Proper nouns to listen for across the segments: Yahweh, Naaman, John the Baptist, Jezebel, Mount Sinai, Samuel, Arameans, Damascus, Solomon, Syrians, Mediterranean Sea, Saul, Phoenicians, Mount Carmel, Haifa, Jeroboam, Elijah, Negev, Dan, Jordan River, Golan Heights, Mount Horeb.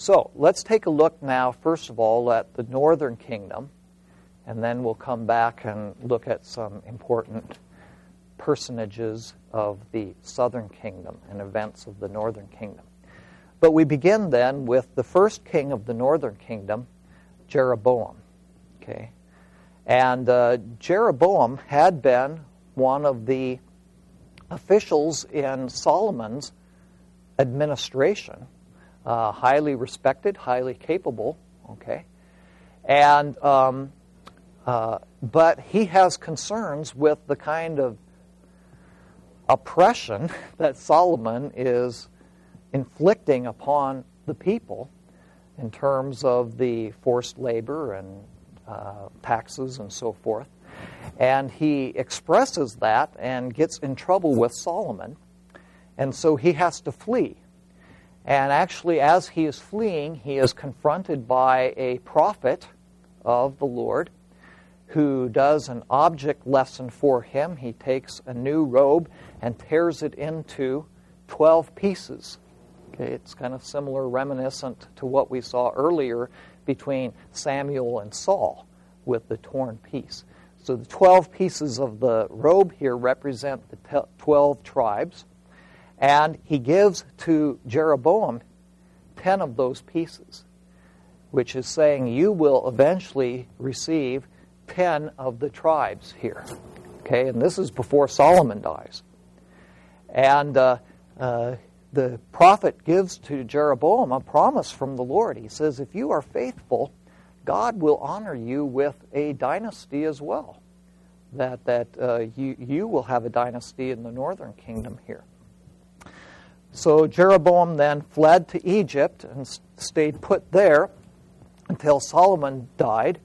So let's take a look now, first of all, at the northern kingdom, and then we'll come back and look at some important personages of the southern kingdom and events of the northern kingdom. But we begin then with the first king of the northern kingdom, Jeroboam. Okay, and Jeroboam had been one of the officials in Solomon's administration. Highly respected, highly capable, okay? And, but he has concerns with the kind of oppression that Solomon is inflicting upon the people in terms of the forced labor and taxes and so forth. And he expresses that and gets in trouble with Solomon, and so he has to flee. And actually, as he is fleeing, he is confronted by a prophet of the Lord who does an object lesson for him. He takes a new robe and tears it into 12 pieces. Okay, it's kind of similar, reminiscent to what we saw earlier between Samuel and Saul with the torn piece. So the 12 pieces of the robe here represent the 12 tribes. And he gives to Jeroboam 10 of those pieces, which is saying you will eventually receive 10 of the tribes here. Okay, and this is before Solomon dies. And the prophet gives to Jeroboam a promise from the Lord. He says, if you are faithful, God will honor you with a dynasty as well, that you will have a dynasty in the northern kingdom here. So Jeroboam then fled to Egypt and stayed put there until Solomon died.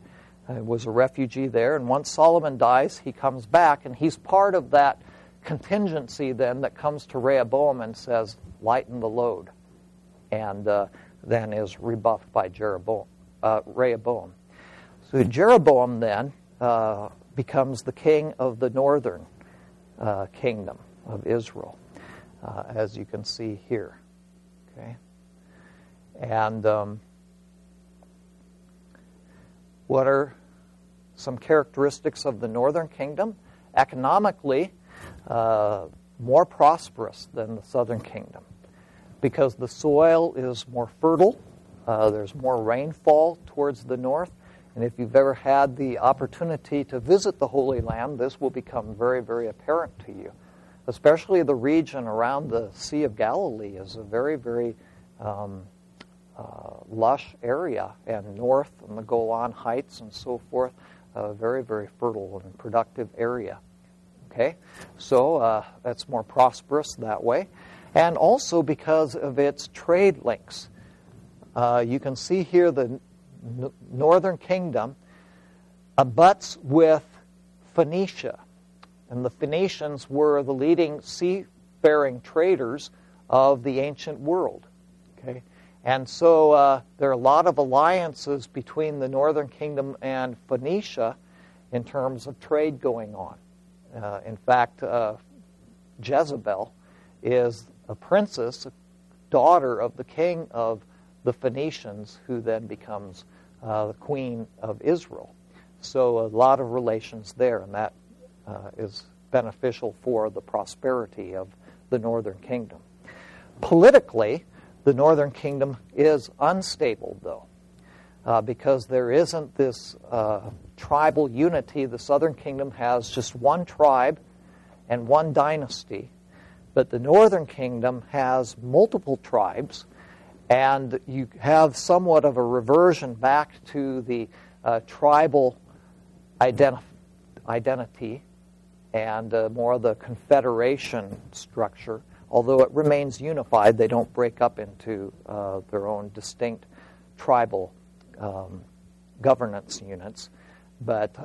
He was a refugee there. And once Solomon dies, he comes back. And he's part of that contingency then that comes to Rehoboam and says, lighten the load. And then is rebuffed by Rehoboam. So Jeroboam then becomes the king of the northern kingdom of Israel. As you can see here, okay? And what are some characteristics of the northern kingdom? Economically, more prosperous than the southern kingdom because the soil is more fertile, there's more rainfall towards the north, and if you've ever had the opportunity to visit the Holy Land, this will become very, very apparent to you. Especially the region around the Sea of Galilee is a very, very lush area, and north and the Golan Heights and so forth, a very, very fertile and productive area. Okay, so that's more prosperous that way. And also because of its trade links. You can see here the northern kingdom abuts with Phoenicia. And the Phoenicians were the leading seafaring traders of the ancient world. Okay, and so there are a lot of alliances between the northern kingdom and Phoenicia in terms of trade going on. In fact, Jezebel is a princess, a daughter of the king of the Phoenicians, who then becomes the queen of Israel. So a lot of relations there, and that is beneficial for the prosperity of the northern kingdom. Politically, the northern kingdom is unstable, though, because there isn't this tribal unity. The southern kingdom has just one tribe and one dynasty, but the northern kingdom has multiple tribes, and you have somewhat of a reversion back to the tribal identity. And more of the confederation structure, although it remains unified. They don't break up into their own distinct tribal governance units, but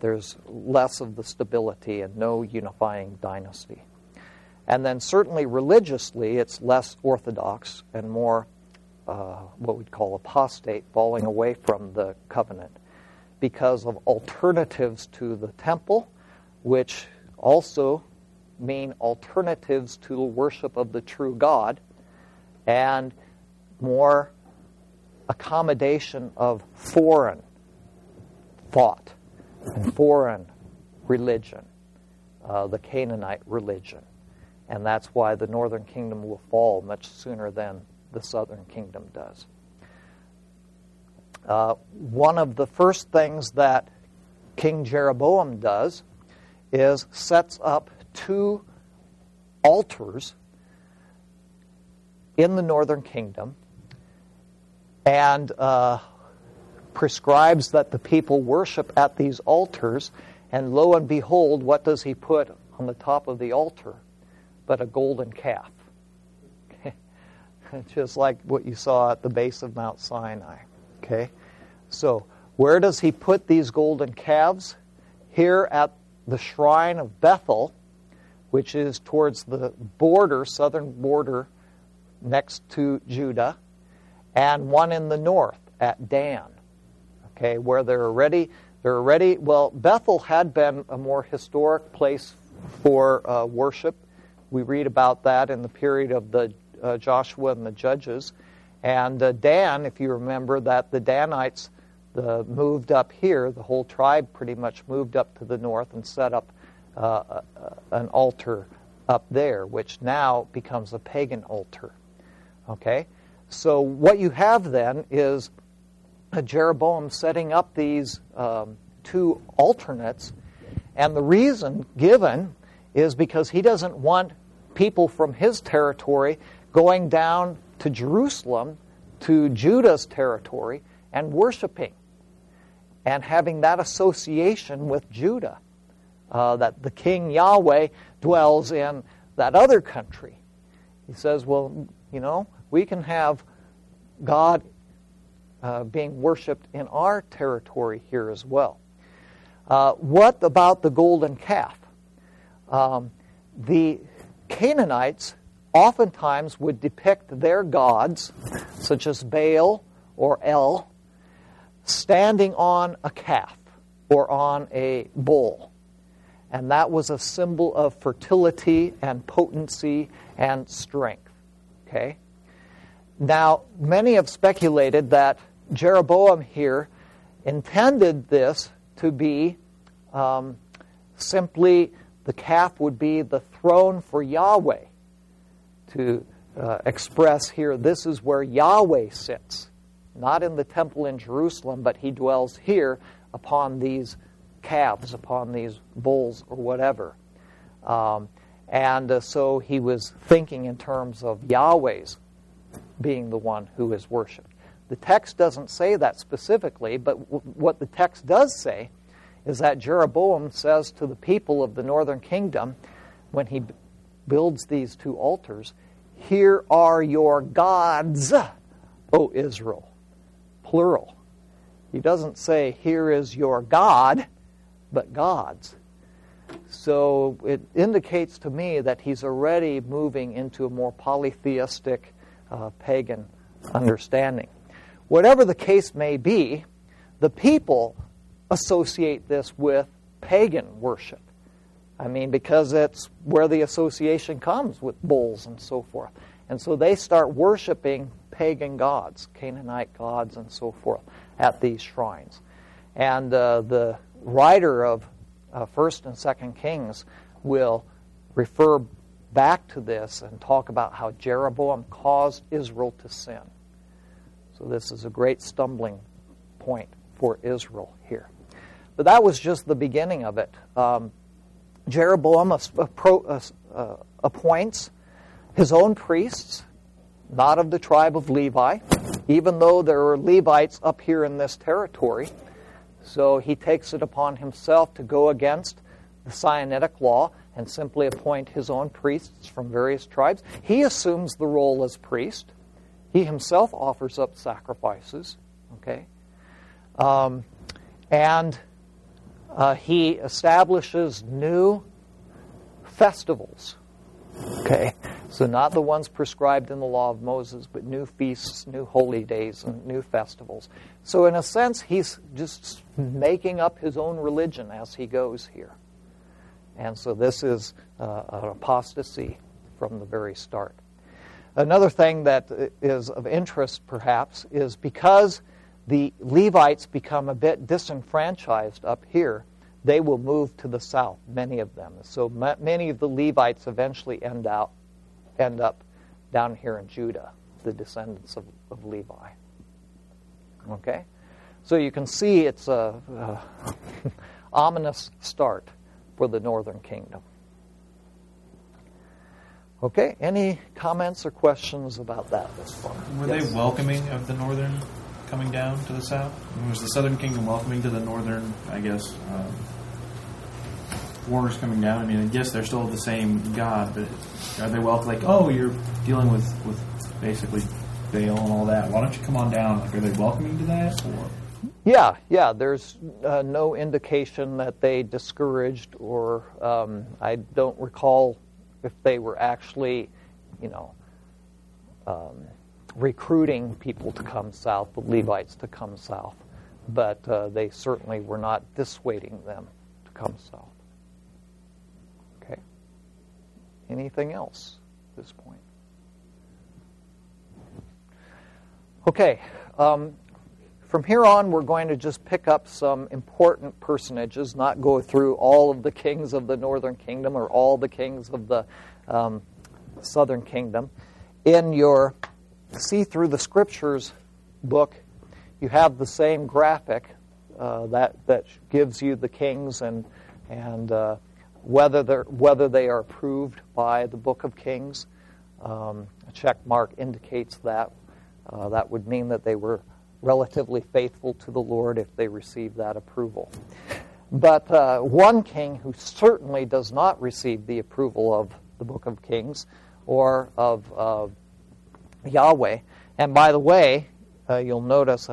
there's less of the stability and no unifying dynasty. And then certainly religiously, it's less orthodox and more what we'd call apostate, falling away from the covenant because of alternatives to the temple, which also mean alternatives to the worship of the true God, and more accommodation of foreign thought and foreign religion, the Canaanite religion. And that's why the northern kingdom will fall much sooner than the southern kingdom does. One of the first things that King Jeroboam does is sets up two altars in the northern kingdom and prescribes that the people worship at these altars. And lo and behold, what does he put on the top of the altar but a golden calf? Just like what you saw at the base of Mount Sinai. Okay, so where does he put these golden calves? Here at the shrine of Bethel, which is towards the border, southern border, next to Judah, and one in the north at Dan. Okay, where they're already. Well, Bethel had been a more historic place for worship. We read about that in the period of the Joshua and the Judges. And Dan, if you remember, that the Danites moved up here. The whole tribe pretty much moved up to the north and set up an altar up there, which now becomes a pagan altar. Okay? So what you have then is Jeroboam setting up these two alternates. And the reason given is because he doesn't want people from his territory going down to Jerusalem, to Judah's territory, and worshiping and having that association with Judah, that the King Yahweh dwells in that other country. He says, well, you know, we can have God being worshipped in our territory here as well. What about the golden calf? The Canaanites oftentimes would depict their gods, such as Baal or El, standing on a calf or on a bull. And that was a symbol of fertility and potency and strength. Okay? Now, many have speculated that Jeroboam here intended this to be simply the calf would be the throne for Yahweh, to express here, this is where Yahweh sits, not in the temple in Jerusalem, but he dwells here upon these calves, upon these bulls or whatever. So he was thinking in terms of Yahweh's being the one who is worshipped. The text doesn't say that specifically, but what the text does say is that Jeroboam says to the people of the northern kingdom, when he builds these two altars, here are your gods, O Israel. Plural. He doesn't say, here is your God, but gods. So it indicates to me that he's already moving into a more polytheistic pagan understanding. Whatever the case may be, the people associate this with pagan worship. I mean, because it's where the association comes with bulls and so forth. And so they start worshiping pagan gods, Canaanite gods and so forth, at these shrines. And the writer of 1st and 2nd Kings will refer back to this and talk about how Jeroboam caused Israel to sin. So this is a great stumbling point for Israel here. But that was just the beginning of it. Jeroboam appoints his own priests, not of the tribe of Levi, even though there were Levites up here in this territory. So he takes it upon himself to go against the Sinaitic law and simply appoint his own priests from various tribes. He assumes the role as priest. He himself offers up sacrifices. Okay, he establishes new festivals. Okay, so not the ones prescribed in the law of Moses, but new feasts, new holy days, and new festivals. So in a sense, he's just making up his own religion as he goes here. And so this is an apostasy from the very start. Another thing that is of interest, perhaps, is because the Levites become a bit disenfranchised up here, they will move to the south, many of them. So many of the Levites eventually end up down here in Judah, the descendants of Levi. Okay? So you can see it's a ominous start for the northern kingdom. Okay, any comments or questions about that this far? Were they welcoming of the northern coming down to the south? I mean, was the southern kingdom welcoming to the northern, I guess, warriors coming down? I mean, I guess they're still the same God, but are they welcoming, like, oh, you're dealing with basically Baal and all that. Why don't you come on down? Like, are they welcoming to that? Or? Yeah. There's no indication that they discouraged or I don't recall if they were actually, recruiting people to come south, the Levites to come south. But they certainly were not dissuading them to come south. Okay? Anything else at this point? Okay. From here on, we're going to just pick up some important personages, not go through all of the kings of the northern kingdom or all the kings of the southern kingdom. In your See Through the Scriptures book, you have the same graphic that gives you the kings and whether they are approved by the Book of Kings. A check mark indicates that. That would mean that they were relatively faithful to the Lord if they receive that approval. But one king who certainly does not receive the approval of the Book of Kings or of Yahweh, and by the way, you'll notice,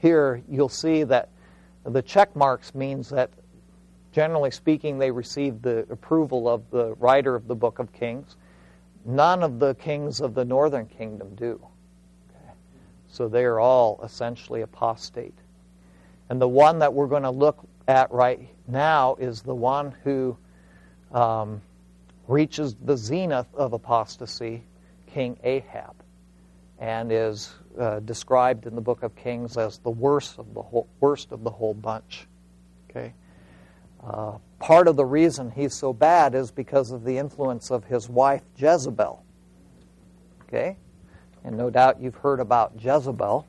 here you'll see that the check marks means that, generally speaking, they receive the approval of the writer of the Book of Kings. None of the kings of the northern kingdom do. Okay. So they are all essentially apostate. And the one that we're going to look at right now is the one who reaches the zenith of apostasy, King Ahab, and is described in the Book of Kings as the worst of the whole bunch. Okay. Part of the reason he's so bad is because of the influence of his wife, Jezebel. Okay? And no doubt you've heard about Jezebel.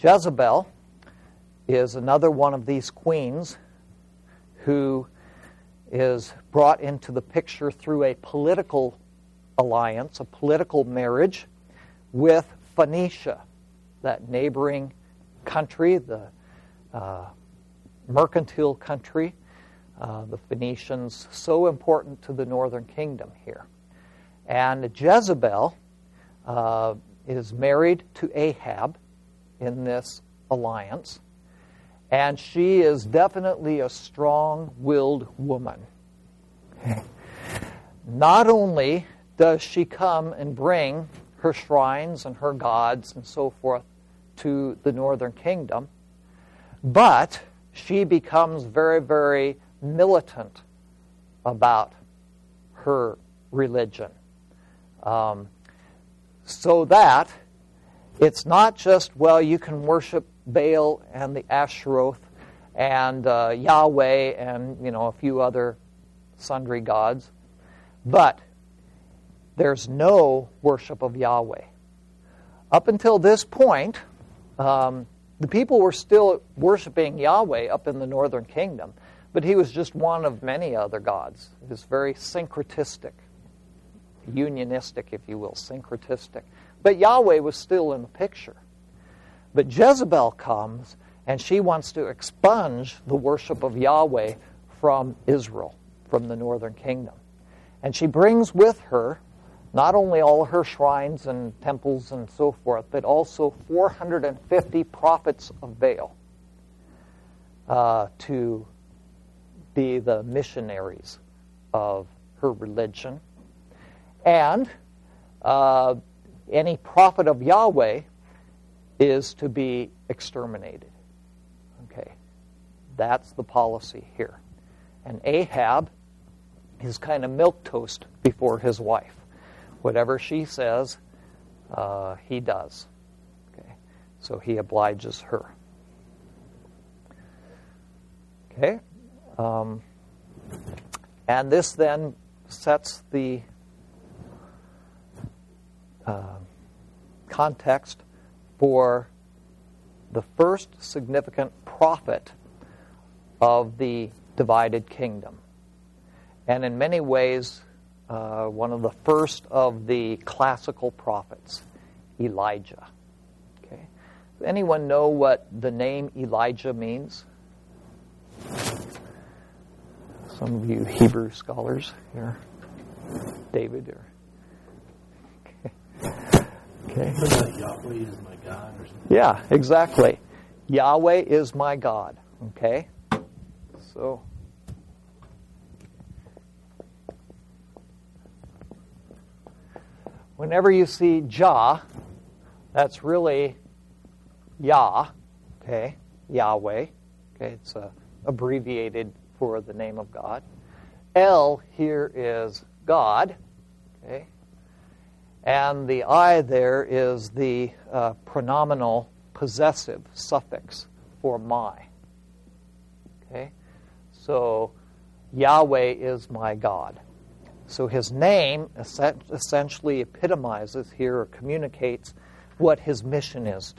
Jezebel is another one of these queens who is brought into the picture through a political alliance, a political marriage with Phoenicia, that neighboring country, the mercantile country, the Phoenicians, so important to the northern kingdom here. And Jezebel is married to Ahab in this alliance, and she is definitely a strong-willed woman. Not only does she come and bring her shrines and her gods and so forth to the northern kingdom, but she becomes very, very militant about her religion. So that it's not just, well, you can worship Baal and the Asheroth and Yahweh and, a few other sundry gods, but there's no worship of Yahweh. Up until this point, the people were still worshiping Yahweh up in the northern kingdom, but he was just one of many other gods. It was very syncretistic, unionistic, if you will, syncretistic. But Yahweh was still in the picture. But Jezebel comes, and she wants to expunge the worship of Yahweh from Israel, from the northern kingdom. And she brings with her not only all her shrines and temples and so forth, but also 450 prophets of Baal to be the missionaries of her religion. And any prophet of Yahweh is to be exterminated. Okay, that's the policy here. And Ahab He's kind of milquetoast before his wife. Whatever she says, he does. Okay, so he obliges her. Okay, and this then sets the context for the first significant prophet of the divided kingdom. And in many ways, one of the first of the classical prophets, Elijah. Okay. Does anyone know what the name Elijah means? Some of you Hebrew scholars here. David or... Okay. Yahweh is my God or something. Yeah, exactly. Yahweh is my God. Okay? So... whenever you see Jah, that's really Yah, okay, Yahweh. Okay, it's abbreviated for the name of God. El here is God, okay, and the I there is the pronominal possessive suffix for my. Okay, so Yahweh is my God. So his name essentially epitomizes here or communicates what his mission is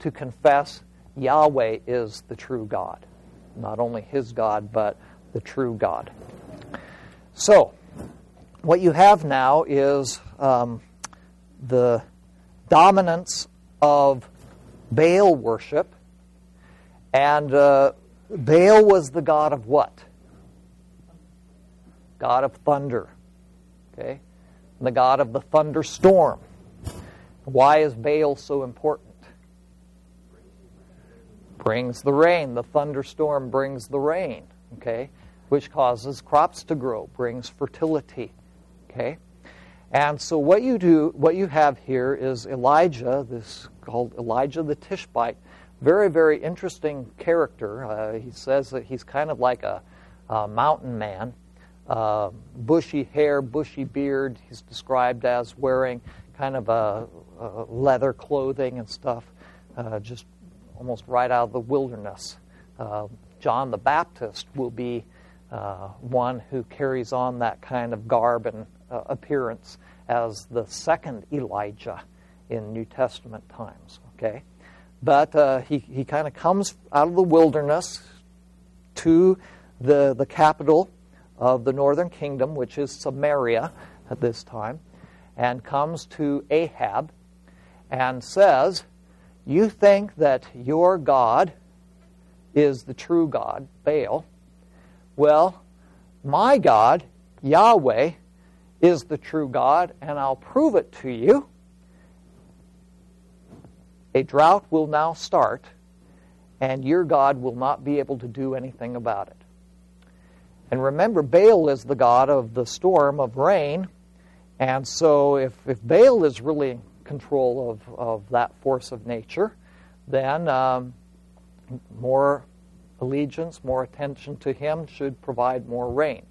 to confess Yahweh is the true God. Not only his God, but the true God. So what you have now is the dominance of Baal worship. And Baal was the god of what? God of thunder, okay? And the god of the thunderstorm. Why is Baal so important? Brings the rain. The thunderstorm brings the rain, okay? Which causes crops to grow, brings fertility, okay? And so what you have here is Elijah, this called Elijah the Tishbite. Very, very interesting character. He says that he's kind of like a mountain man. Bushy hair, bushy beard. He's described as wearing kind of a leather clothing and stuff, just almost right out of the wilderness. John the Baptist will be one who carries on that kind of garb and appearance as the second Elijah in New Testament times. Okay, but he kind of comes out of the wilderness to the capital of the northern kingdom, which is Samaria at this time, and comes to Ahab and says, you think that your God is the true God, Baal. Well, my God, Yahweh, is the true God, and I'll prove it to you. A drought will now start, and your God will not be able to do anything about it. And remember, Baal is the god of the storm, of rain. And so if Baal is really in control of that force of nature, then more allegiance, more attention to him should provide more rain.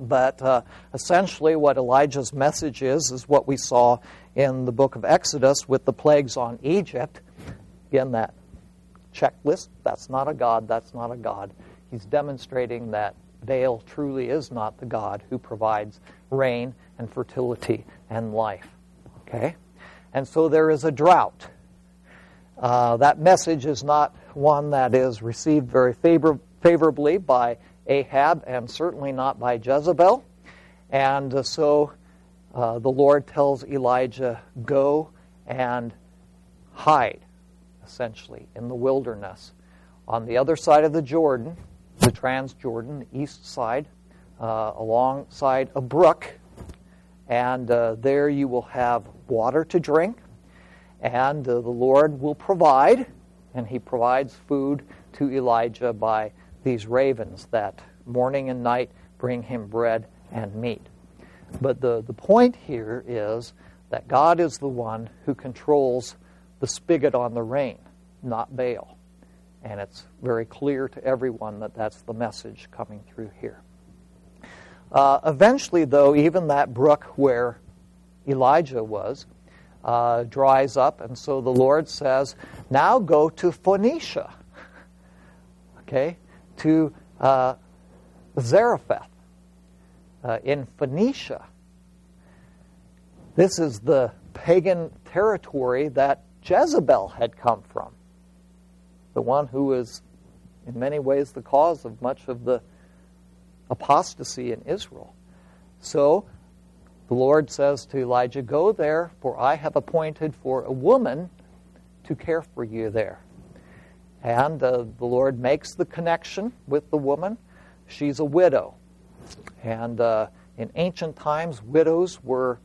But essentially what Elijah's message is what we saw in the book of Exodus with the plagues on Egypt. Again, that checklist, that's not a god, that's not a god. He's demonstrating that Baal truly is not the God who provides rain and fertility and life. Okay? And so there is a drought. That message is not one that is received very favorably by Ahab and certainly not by Jezebel. And so the Lord tells Elijah, go and hide, essentially, in the wilderness on the other side of the Jordan, the Trans-Jordan, the east side, alongside a brook, and there you will have water to drink, and the Lord will provide, and he provides food to Elijah by these ravens that morning and night bring him bread and meat. But the point here is that God is the one who controls the spigot on the rain, not Baal. And it's very clear to everyone that that's the message coming through here. Eventually, though, even that brook where Elijah was dries up, and so the Lord says, now go to Phoenicia, okay, to Zarephath in Phoenicia. This is the pagan territory that Jezebel had come from, the one who was in many ways the cause of much of the apostasy in Israel. So the Lord says to Elijah, go there, for I have appointed for a woman to care for you there. And the Lord makes the connection with the woman. She's a widow. And in ancient times, widows were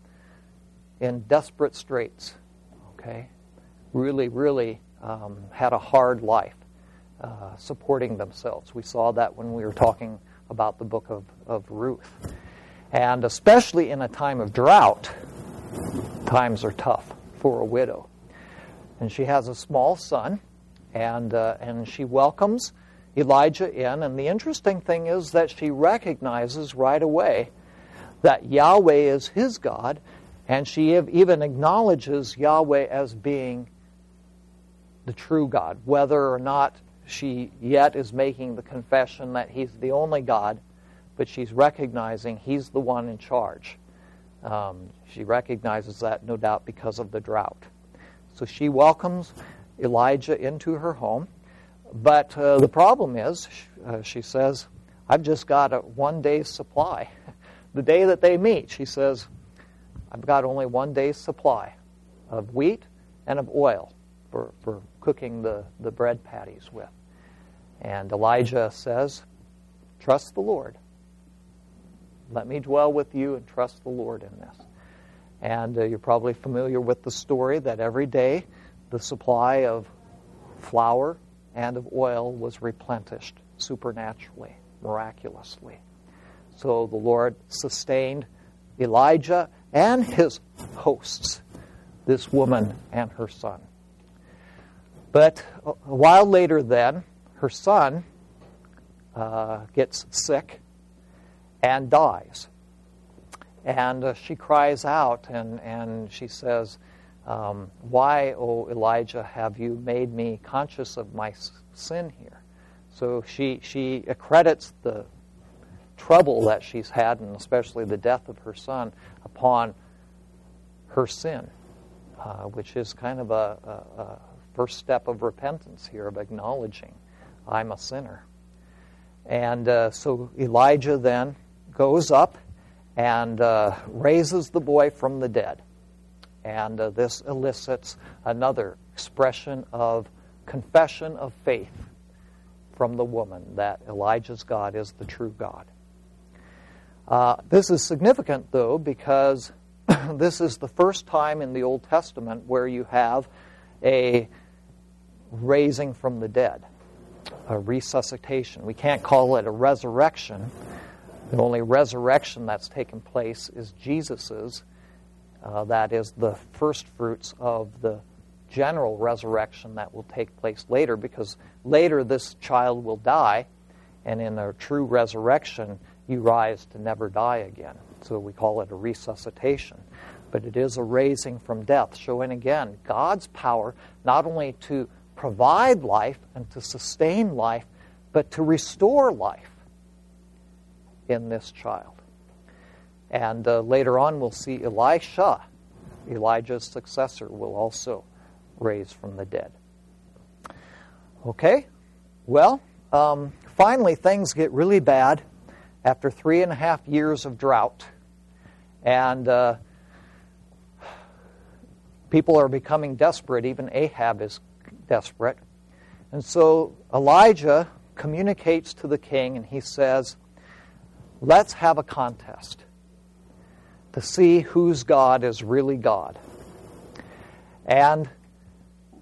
in desperate straits, okay? Really had a hard life supporting themselves. We saw that when we were talking about the book of Ruth. And especially in a time of drought, times are tough for a widow. And she has a small son, and she welcomes Elijah in. And the interesting thing is that she recognizes right away that Yahweh is his God, and she even acknowledges Yahweh as being the true God, whether or not she yet is making the confession that he's the only God, but she's recognizing he's the one in charge. She recognizes that, no doubt, because of the drought. So she welcomes Elijah into her home. But the problem is, she says, I've just got a one day's supply. The day that they meet, she says, I've got only one day's supply of wheat and of oil for cooking the bread patties with. And Elijah says, trust the Lord. Let me dwell with you and trust the Lord in this. And you're probably familiar with the story that every day the supply of flour and of oil was replenished supernaturally, miraculously. So the Lord sustained Elijah and his hosts, this woman and her son. But a while later then, her son gets sick and dies. And she cries out and she says, why, O Elijah, have you made me conscious of my sin here? So she accredits the trouble that she's had, and especially the death of her son, upon her sin, which is kind of a first step of repentance here, of acknowledging I'm a sinner. And so Elijah then goes up and raises the boy from the dead. And this elicits another expression of confession of faith from the woman that Elijah's God is the true God. This is significant, though, because this is the first time in the Old Testament where you have a raising from the dead, a resuscitation. We can't call it a resurrection. The only resurrection that's taken place is Jesus's. That is the first fruits of the general resurrection that will take place later, because later this child will die, and in a true resurrection, you rise to never die again. So we call it a resuscitation. But it is a raising from death, showing again God's power not only to provide life and to sustain life, but to restore life in this child. And later on we'll see Elisha, Elijah's successor, will also raise from the dead. Okay, well, finally things get really bad after 3.5 years of drought. And people are becoming desperate. Even Ahab is desperate. And so Elijah communicates to the king, and he says, let's have a contest to see whose God is really God. And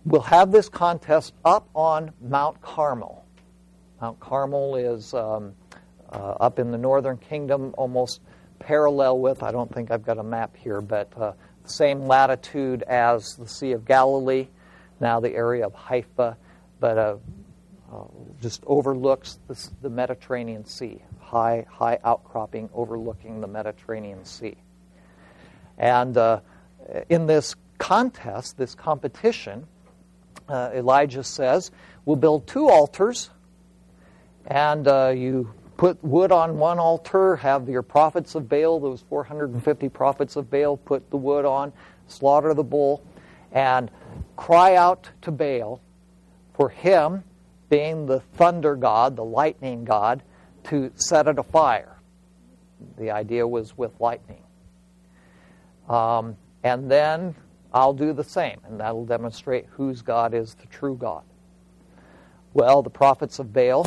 we'll have this contest up on Mount Carmel. Mount Carmel is up in the northern kingdom, almost parallel with, I don't think I've got a map here, but same latitude as the Sea of Galilee, now the area of Haifa, but just overlooks the Mediterranean Sea, high outcropping overlooking the Mediterranean Sea. And in this contest, this competition, Elijah says, we'll build two altars, and you put wood on one altar, have your prophets of Baal, those 450 prophets of Baal, put the wood on, slaughter the bull, and cry out to Baal for him, being the thunder god, the lightning god, to set it afire. The idea was with lightning. And then I'll do the same, and that'll demonstrate whose God is the true God. Well, the prophets of Baal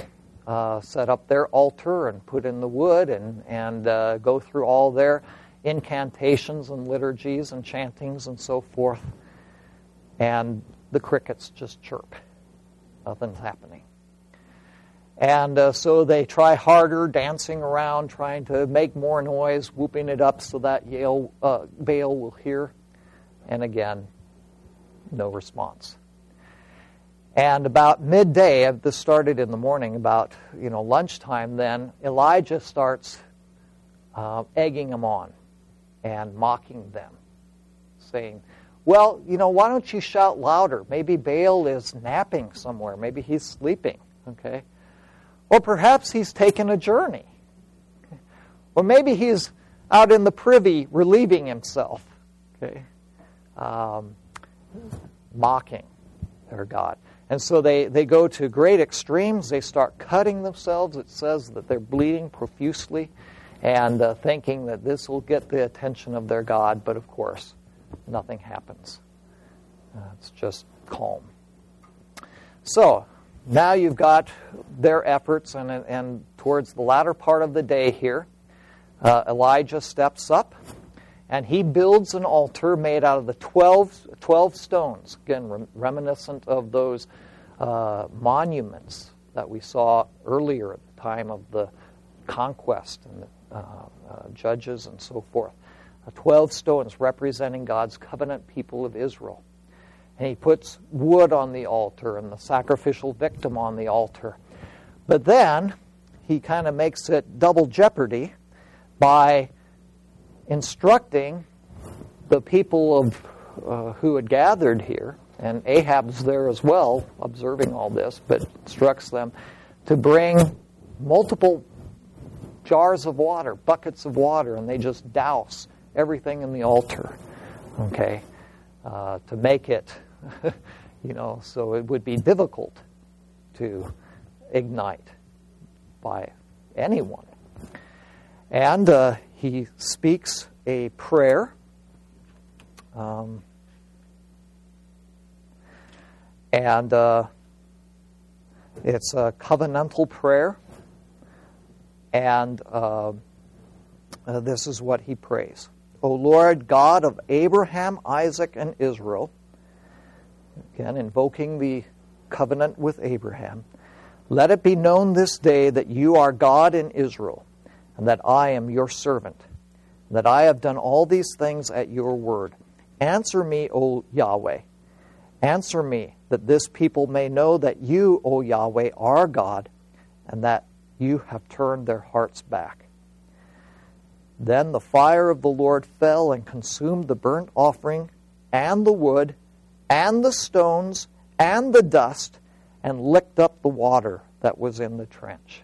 set up their altar and put in the wood and go through all their incantations and liturgies and chantings and so forth, and the crickets just chirp. Nothing's happening. And so they try harder, dancing around, trying to make more noise, whooping it up so that Baal will hear. And again, no response. And about midday, this started in the morning, about lunchtime then, Elijah starts egging them on and mocking them, saying, well, why don't you shout louder? Maybe Baal is napping somewhere. Maybe he's sleeping, okay? Or perhaps he's taken a journey. Okay? Or maybe he's out in the privy relieving himself, okay? Mocking their God. And so they go to great extremes. They start cutting themselves. It says that they're bleeding profusely and thinking that this will get the attention of their God. But of course, nothing happens. It's just calm. So now you've got their efforts, and towards the latter part of the day here, Elijah steps up, and he builds an altar made out of the 12 stones, again, reminiscent of those monuments that we saw earlier at the time of the conquest and the judges and so forth. 12 stones representing God's covenant people of Israel. And he puts wood on the altar and the sacrificial victim on the altar. But then he kind of makes it double jeopardy by instructing the people who had gathered here, and Ahab's there as well, observing all this, but instructs them to bring multiple jars of water, buckets of water, and they just douse everything in the altar, okay, to make it, so it would be difficult to ignite by anyone. And he speaks a prayer, and it's a covenantal prayer, and this is what he prays. O Lord, God of Abraham, Isaac, and Israel, again, invoking the covenant with Abraham, let it be known this day that you are God in Israel, and that I am your servant, that I have done all these things at your word. Answer me, O Yahweh. Answer me, that this people may know that you, O Yahweh, are God, and that you have turned their hearts back. Then the fire of the Lord fell and consumed the burnt offering and the wood and the stones and the dust, and licked up the water that was in the trench.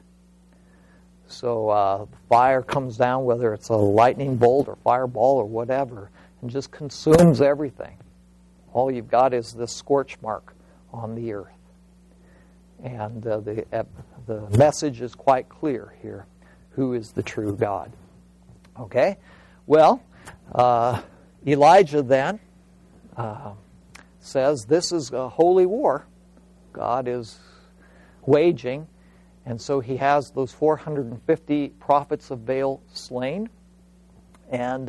So the fire comes down, whether it's a lightning bolt or fireball or whatever, and just consumes everything. All you've got is this scorch mark on the earth. And the message is quite clear here. Who is the true God? Okay, well, Elijah then says this is a holy war God is waging, and so he has those 450 prophets of Baal slain, and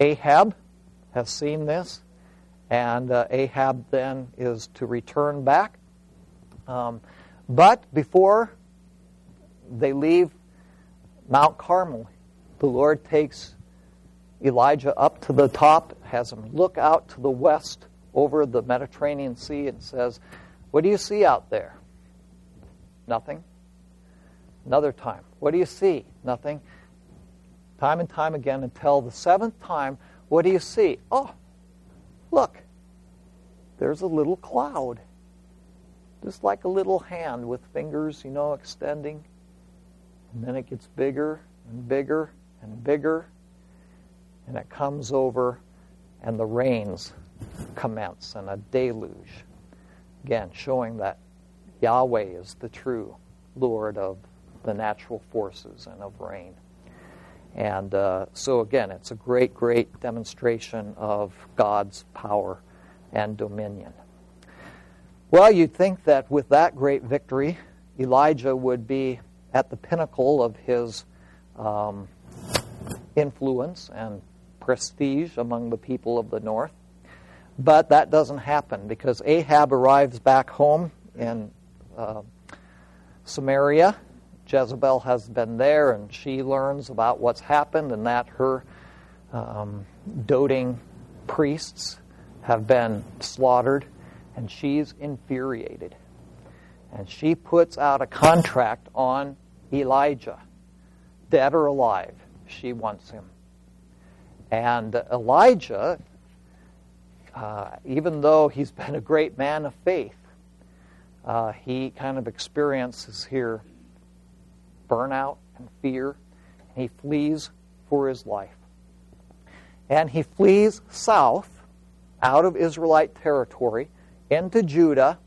Ahab has seen this, and Ahab then is to return back. But before they leave Mount Carmel, the Lord takes Elijah up to the top, has him look out to the west over the Mediterranean Sea, and says, what do you see out there? Nothing. Another time. What do you see? Nothing. Time and time again until the seventh time, what do you see? Oh, look. There's a little cloud. Just like a little hand with fingers, you know, extending. And then it gets bigger and bigger and bigger. And it comes over and the rains commence and a deluge. Again, showing that Yahweh is the true Lord of the natural forces and of rain. And so again, it's a great, great demonstration of God's power and dominion. Well, you'd think that with that great victory, Elijah would be at the pinnacle of his influence and prestige among the people of the north. But that doesn't happen because Ahab arrives back home in Samaria. Jezebel has been there and she learns about what's happened and that her doting priests have been slaughtered, and she's infuriated. And she puts out a contract on Elijah, dead or alive. She wants him. And Elijah, even though he's been a great man of faith, he kind of experiences here burnout and fear. He flees for his life. And he flees south out of Israelite territory into Judah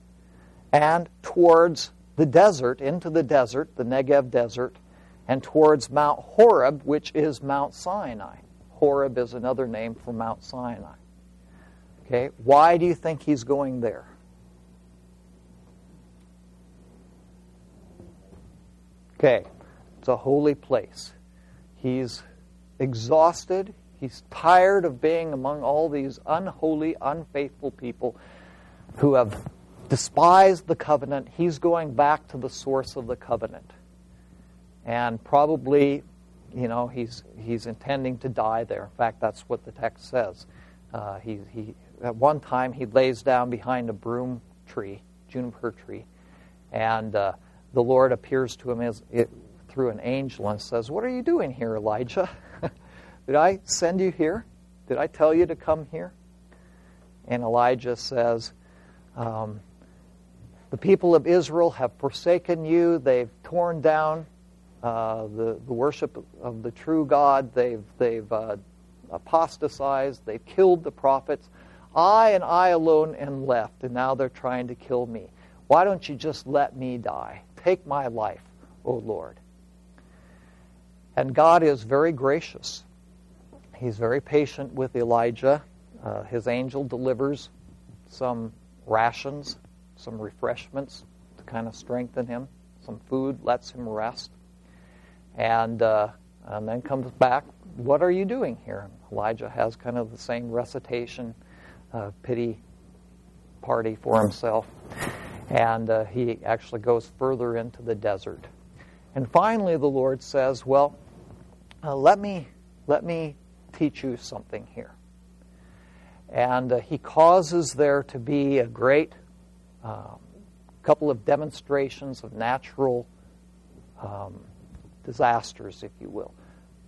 and towards the desert, into the desert, the Negev desert, and towards Mount Horeb, which is Mount Sinai. Horeb is another name for Mount Sinai. Okay, why do you think he's going there? Okay, it's a holy place. He's exhausted. He's tired of being among all these unholy, unfaithful people who have despised the covenant. He's going back to the source of the covenant. And probably, you know, he's intending to die there. In fact, that's what the text says. He at one time, he lays down behind a broom tree, juniper tree, and the Lord appears to him through an angel and says, "What are you doing here, Elijah? Did I send you here? Did I tell you to come here?" And Elijah says, "The people of Israel have forsaken you. They've torn down the worship of the true God. They've apostatized. They've killed the prophets. I alone am left, and now they're trying to kill me. Why don't you just let me die? Take my life, O Lord." And God is very gracious. He's very patient with Elijah. His angel delivers some rations, some refreshments to kind of strengthen him, some food, lets him rest. And then comes back, "What are you doing here?" Elijah has kind of the same recitation, pity party for himself. And he actually goes further into the desert. And finally, the Lord says, "Well, let me teach you something here." And he causes there to be a great couple of demonstrations of natural disasters, if you will.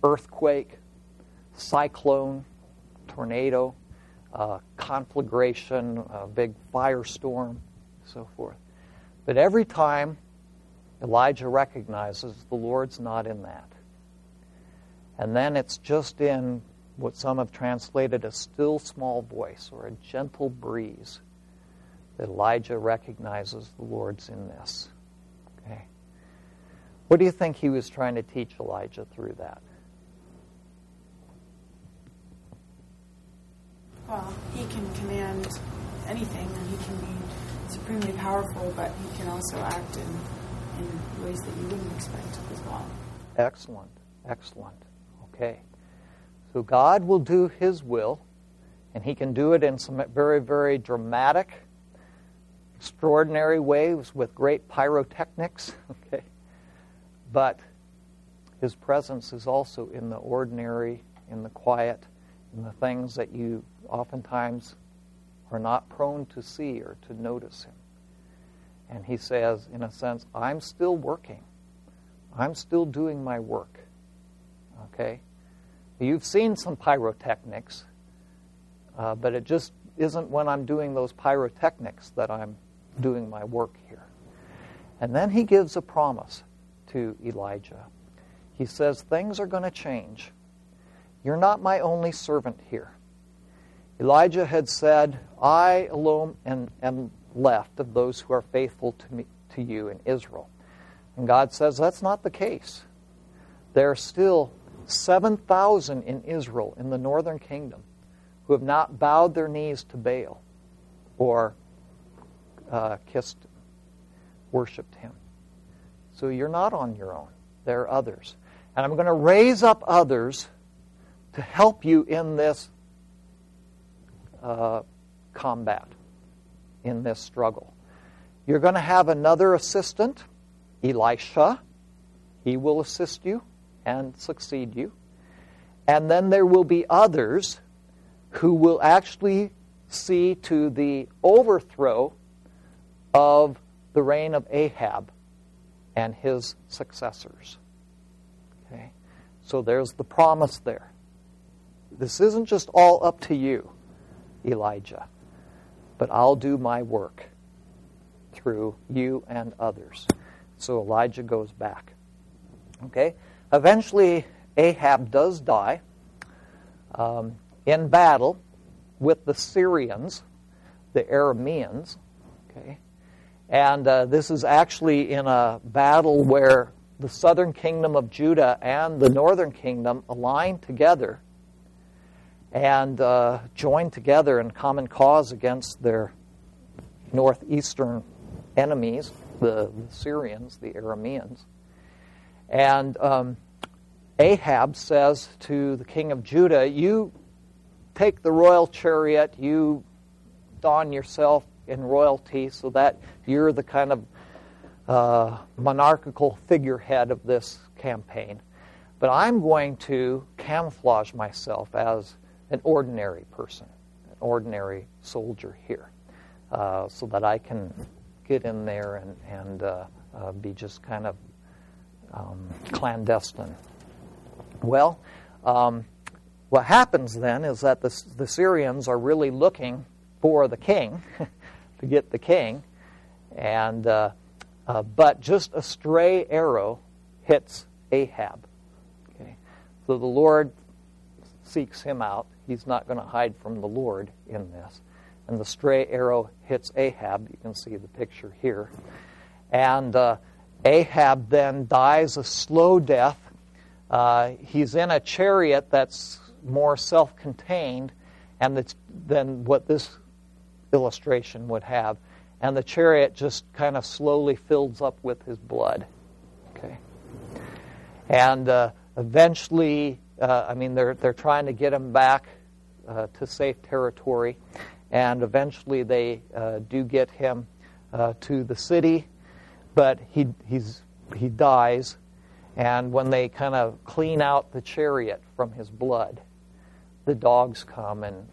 Earthquake, cyclone, tornado, conflagration, a big firestorm, so forth. But every time, Elijah recognizes the Lord's not in that. And then it's just in what some have translated a still small voice or a gentle breeze that Elijah recognizes the Lord's in this. Okay. What do you think he was trying to teach Elijah through that? Well, he can command anything and he can be supremely powerful, but he can also act in ways that you wouldn't expect as well. Excellent, excellent. Okay. So God will do his will, and he can do it in some very, very dramatic, extraordinary ways with great pyrotechnics. Okay. But his presence is also in the ordinary, in the quiet, in the things that you oftentimes are not prone to see or to notice him. And he says, in a sense, I'm still working. I'm still doing my work. Okay? You've seen some pyrotechnics, but it just isn't when I'm doing those pyrotechnics that I'm doing my work here. And then he gives a promise to Elijah. He says, things are going to change. You're not my only servant here. Elijah had said, I alone am left of those who are faithful to you in Israel. And God says, that's not the case. There are still 7,000 in Israel, in the northern kingdom, who have not bowed their knees to Baal or worshipped him. So you're not on your own. There are others. And I'm going to raise up others to help you in this combat, in this struggle. You're going to have another assistant, Elisha. He will assist you and succeed you. And then there will be others who will actually see to the overthrow of the reign of Ahab and his successors. Okay? So there's the promise there. This isn't just all up to you, Elijah, but I'll do my work through you and others. So Elijah goes back. Okay? Eventually, Ahab does die in battle with the Syrians, the Arameans. Okay? And this is actually in a battle where the southern kingdom of Judah and the northern kingdom align together and join together in common cause against their northeastern enemies, the Syrians, the Arameans. And Ahab says to the king of Judah, you take the royal chariot, you don yourself in royalty so that you're the kind of monarchical figurehead of this campaign. But I'm going to camouflage myself as an ordinary person, an ordinary soldier here, so that I can get in there and be just kind of clandestine. Well, what happens then is that the Syrians are really looking for the king, to get the king, and but just a stray arrow hits Ahab. Okay? So the Lord seeks him out. He's not going to hide from the Lord in this. And the stray arrow hits Ahab. You can see the picture here. And Ahab then dies a slow death. He's in a chariot that's more self-contained than what this illustration would have. And the chariot just kind of slowly fills up with his blood. Okay. And eventually, they're trying to get him back to safe territory. And eventually they do get him to the city. But he dies, and when they kind of clean out the chariot from his blood, the dogs come and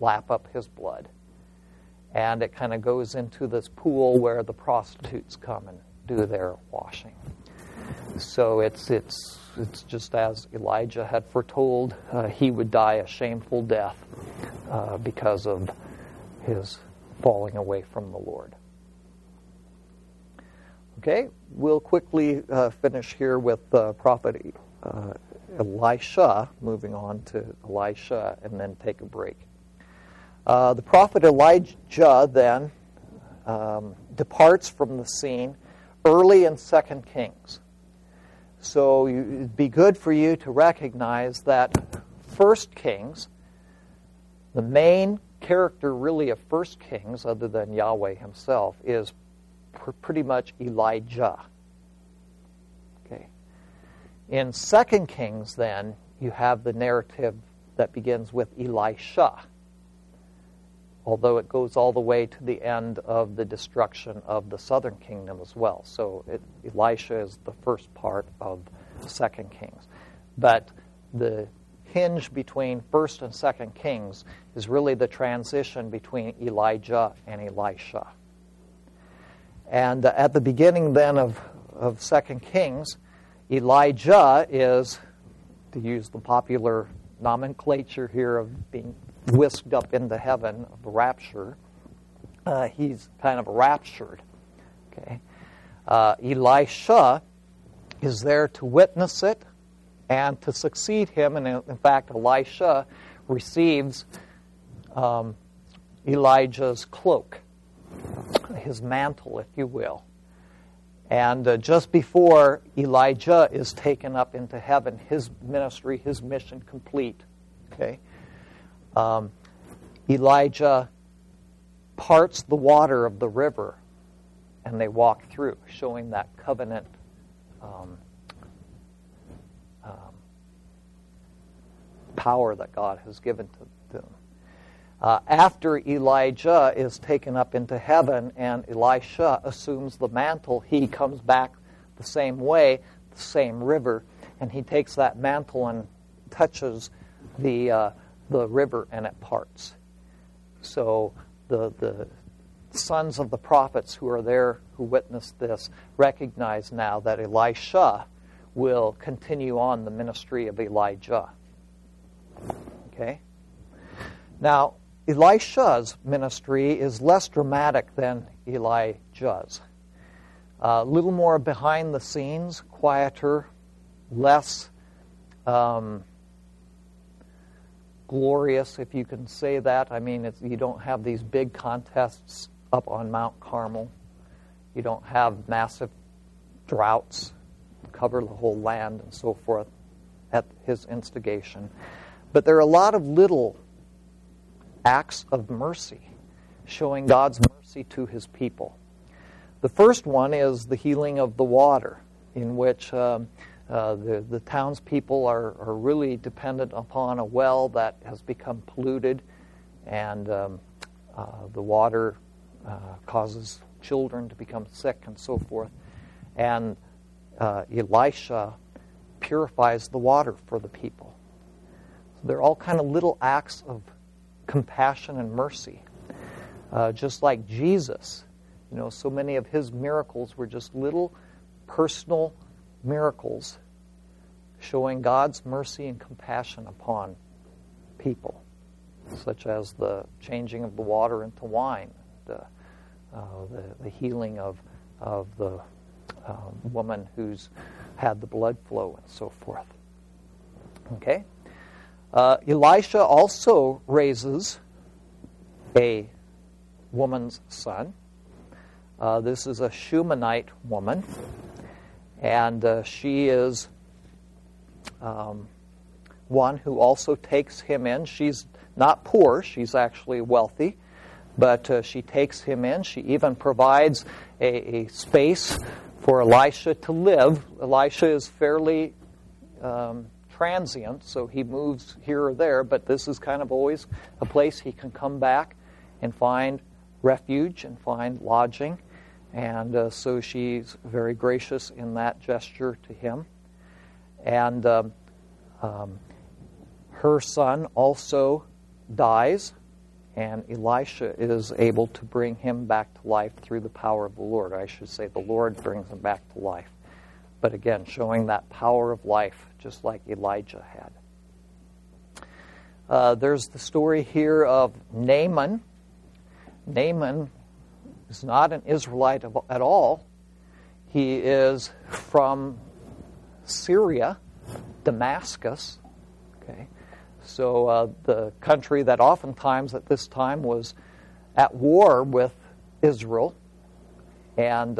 lap up his blood. And it kind of goes into this pool where the prostitutes come and do their washing. So it's just as Elijah had foretold, he would die a shameful death because of his falling away from the Lord. Okay, we'll quickly finish here with prophet Elisha, moving on to Elisha, and then take a break. The prophet Elijah then departs from the scene early in 2 Kings. So it'd be good for you to recognize that 1 Kings, the main character really of 1 Kings, other than Yahweh himself, is pretty much Elijah. Okay. In 2 Kings, then, you have the narrative that begins with Elisha, although it goes all the way to the end of the destruction of the southern kingdom as well. So Elisha is the first part of 2 Kings. But the hinge between 1st and 2nd Kings is really the transition between Elijah and Elisha. And at the beginning then of 2 Kings, Elijah is, to use the popular nomenclature here of being whisked up into heaven, of the rapture, he's kind of raptured. Okay, Elisha is there to witness it and to succeed him. And in fact, Elisha receives Elijah's cloak, his mantle, if you will. And just before Elijah is taken up into heaven, his ministry, his mission complete. Okay, Elijah parts the water of the river, and they walk through, showing that covenant power that God has given to them. After Elijah is taken up into heaven and Elisha assumes the mantle, he comes back the same way, the same river, and he takes that mantle and touches the river, and it parts. So the sons of the prophets who are there, who witnessed this, recognize now that Elisha will continue on the ministry of Elijah. Okay? Now, Elisha's ministry is less dramatic than Elijah's. A little more behind the scenes, quieter, less glorious, if you can say that. I mean, you don't have these big contests up on Mount Carmel. You don't have massive droughts cover the whole land and so forth at his instigation. But there are a lot of little acts of mercy, showing God's mercy to his people. The first one is the healing of the water, in which the townspeople are really dependent upon a well that has become polluted, and the water causes children to become sick and so forth. And Elisha purifies the water for the people. So they're all kind of little acts of compassion and mercy. Just like Jesus, you know, so many of his miracles were just little personal miracles showing God's mercy and compassion upon people, such as the changing of the water into wine, the healing of the woman who's had the blood flow and so forth. Okay? Elisha also raises a woman's son. This is a Shunamite woman, and she is one who also takes him in. She's not poor, she's actually wealthy, but she takes him in. She even provides a space for Elisha to live. Elisha is fairly transient, so he moves here or there, but this is kind of always a place he can come back and find refuge and find lodging. And so she's very gracious in that gesture to him. And her son also dies, and Elisha is able to bring him back to life through the power of the Lord. I should say the Lord brings him back to life. But again, showing that power of life, just like Elijah had. There's the story here of Naaman. Naaman is not an Israelite at all. He is from Syria, Damascus. Okay, so the country that oftentimes at this time was at war with Israel, and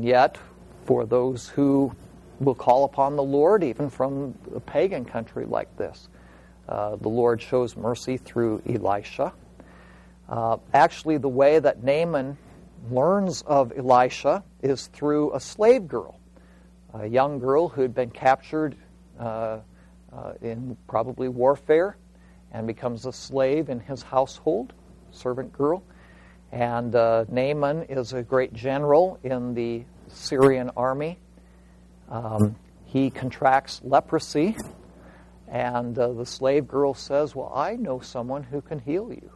yet, for those who will call upon the Lord, even from a pagan country like this, the Lord shows mercy through Elisha. Actually, the way that Naaman learns of Elisha is through a slave girl, a young girl who had been captured in probably warfare and becomes a slave in his household, servant girl. And Naaman is a great general in the Syrian army. He contracts leprosy, and the slave girl says, well, I know someone who can heal you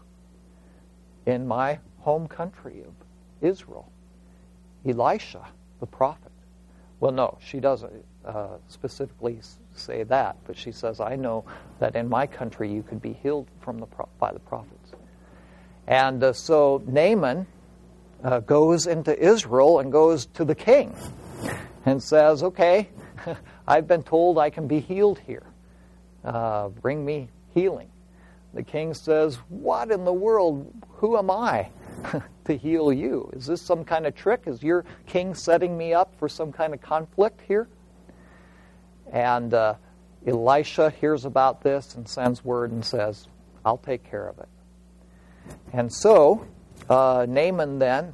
in my home country of Israel. Elisha, the prophet. Well, no, she doesn't specifically say that, but she says, I know that in my country you could be healed from by the prophets. And so Naaman goes into Israel and goes to the king and says, okay, I've been told I can be healed here. Bring me healing. The king says, what in the world? Who am I to heal you? Is this some kind of trick? Is your king setting me up for some kind of conflict here? And Elisha hears about this and sends word and says, I'll take care of it. And so Naaman then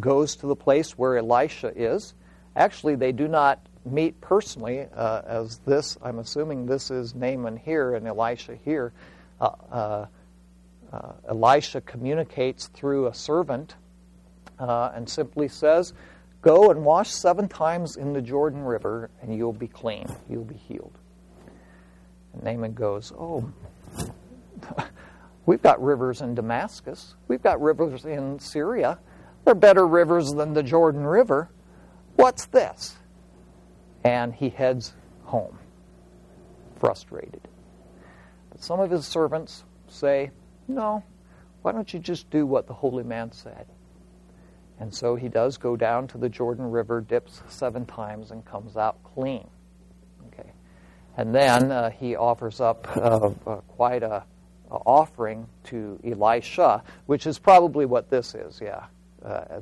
goes to the place where Elisha is. Actually, they do not meet personally, as this, I'm assuming this is Naaman here and Elisha here. Elisha communicates through a servant and simply says, go and wash 7 times in the Jordan River and you'll be clean, you'll be healed. And Naaman goes, oh, we've got rivers in Damascus, we've got rivers in Syria, they're better rivers than the Jordan River, what's this? And he heads home, frustrated. But some of his servants say, no, why don't you just do what the holy man said? And so he does go down to the Jordan River, dips 7 times, and comes out clean. Okay, and then he offers up quite a offering to Elisha, which is probably what this is,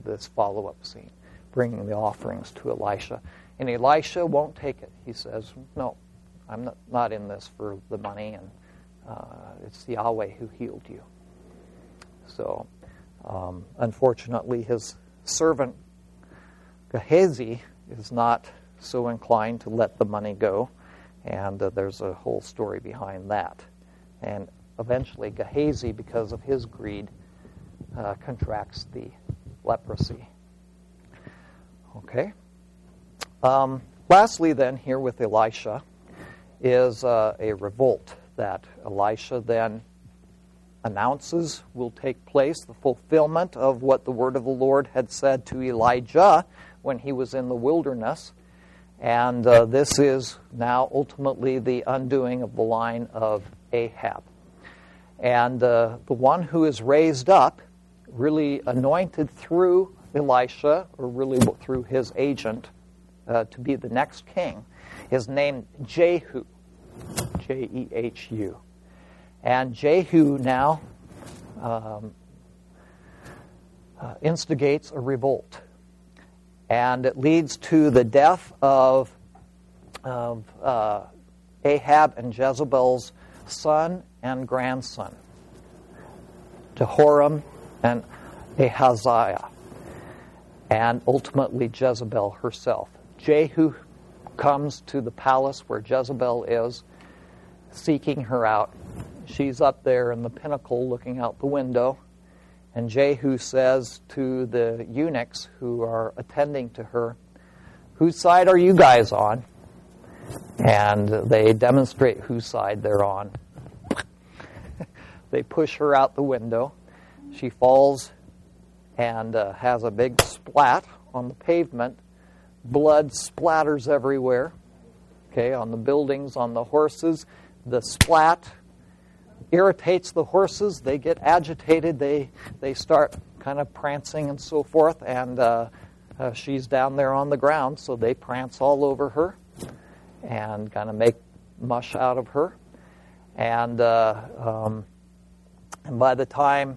this follow-up scene, bringing the offerings to Elisha. And Elisha won't take it. He says, no, I'm not in this for the money, and it's Yahweh who healed you. So, unfortunately, his servant Gehazi is not so inclined to let the money go, and there's a whole story behind that. And eventually, Gehazi, because of his greed, contracts the leprosy. Okay. Lastly, then, here with Elisha is a revolt that Elisha then announces will take place, the fulfillment of what the word of the Lord had said to Elijah when he was in the wilderness. And this is now ultimately the undoing of the line of Ahab. And the one who is raised up, really anointed through Elisha, or really through his agent, to be the next king, is named Jehu, Jehu. And Jehu now instigates a revolt. And it leads to the death of Ahab and Jezebel's son and grandson, Jehoram and Ahaziah, and ultimately Jezebel herself. Jehu comes to the palace where Jezebel is, seeking her out. She's up there in the pinnacle looking out the window, and Jehu says to the eunuchs who are attending to her, whose side are you guys on? And they demonstrate whose side they're on. They push her out the window. She falls and has a big splat on the pavement. Blood splatters everywhere, okay, on the buildings, on the horses. The splat irritates the horses. They get agitated. They start kind of prancing and so forth, and she's down there on the ground, so they prance all over her and kind of make mush out of her. And by the time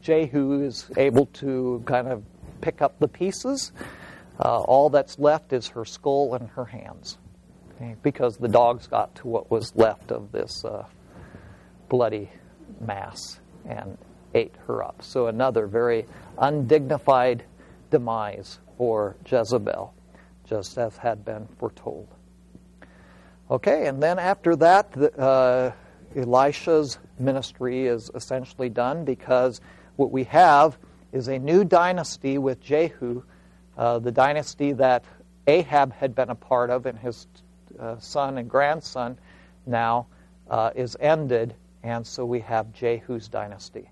Jehu is able to kind of pick up the pieces, all that's left is her skull and her hands, okay, because the dogs got to what was left of this bloody mass and ate her up. So another very undignified demise for Jezebel, just as had been foretold. Okay, and then after that, Elisha's ministry is essentially done, because what we have is a new dynasty with Jehu, the dynasty that Ahab had been a part of, and his son and grandson now is ended, and so we have Jehu's dynasty.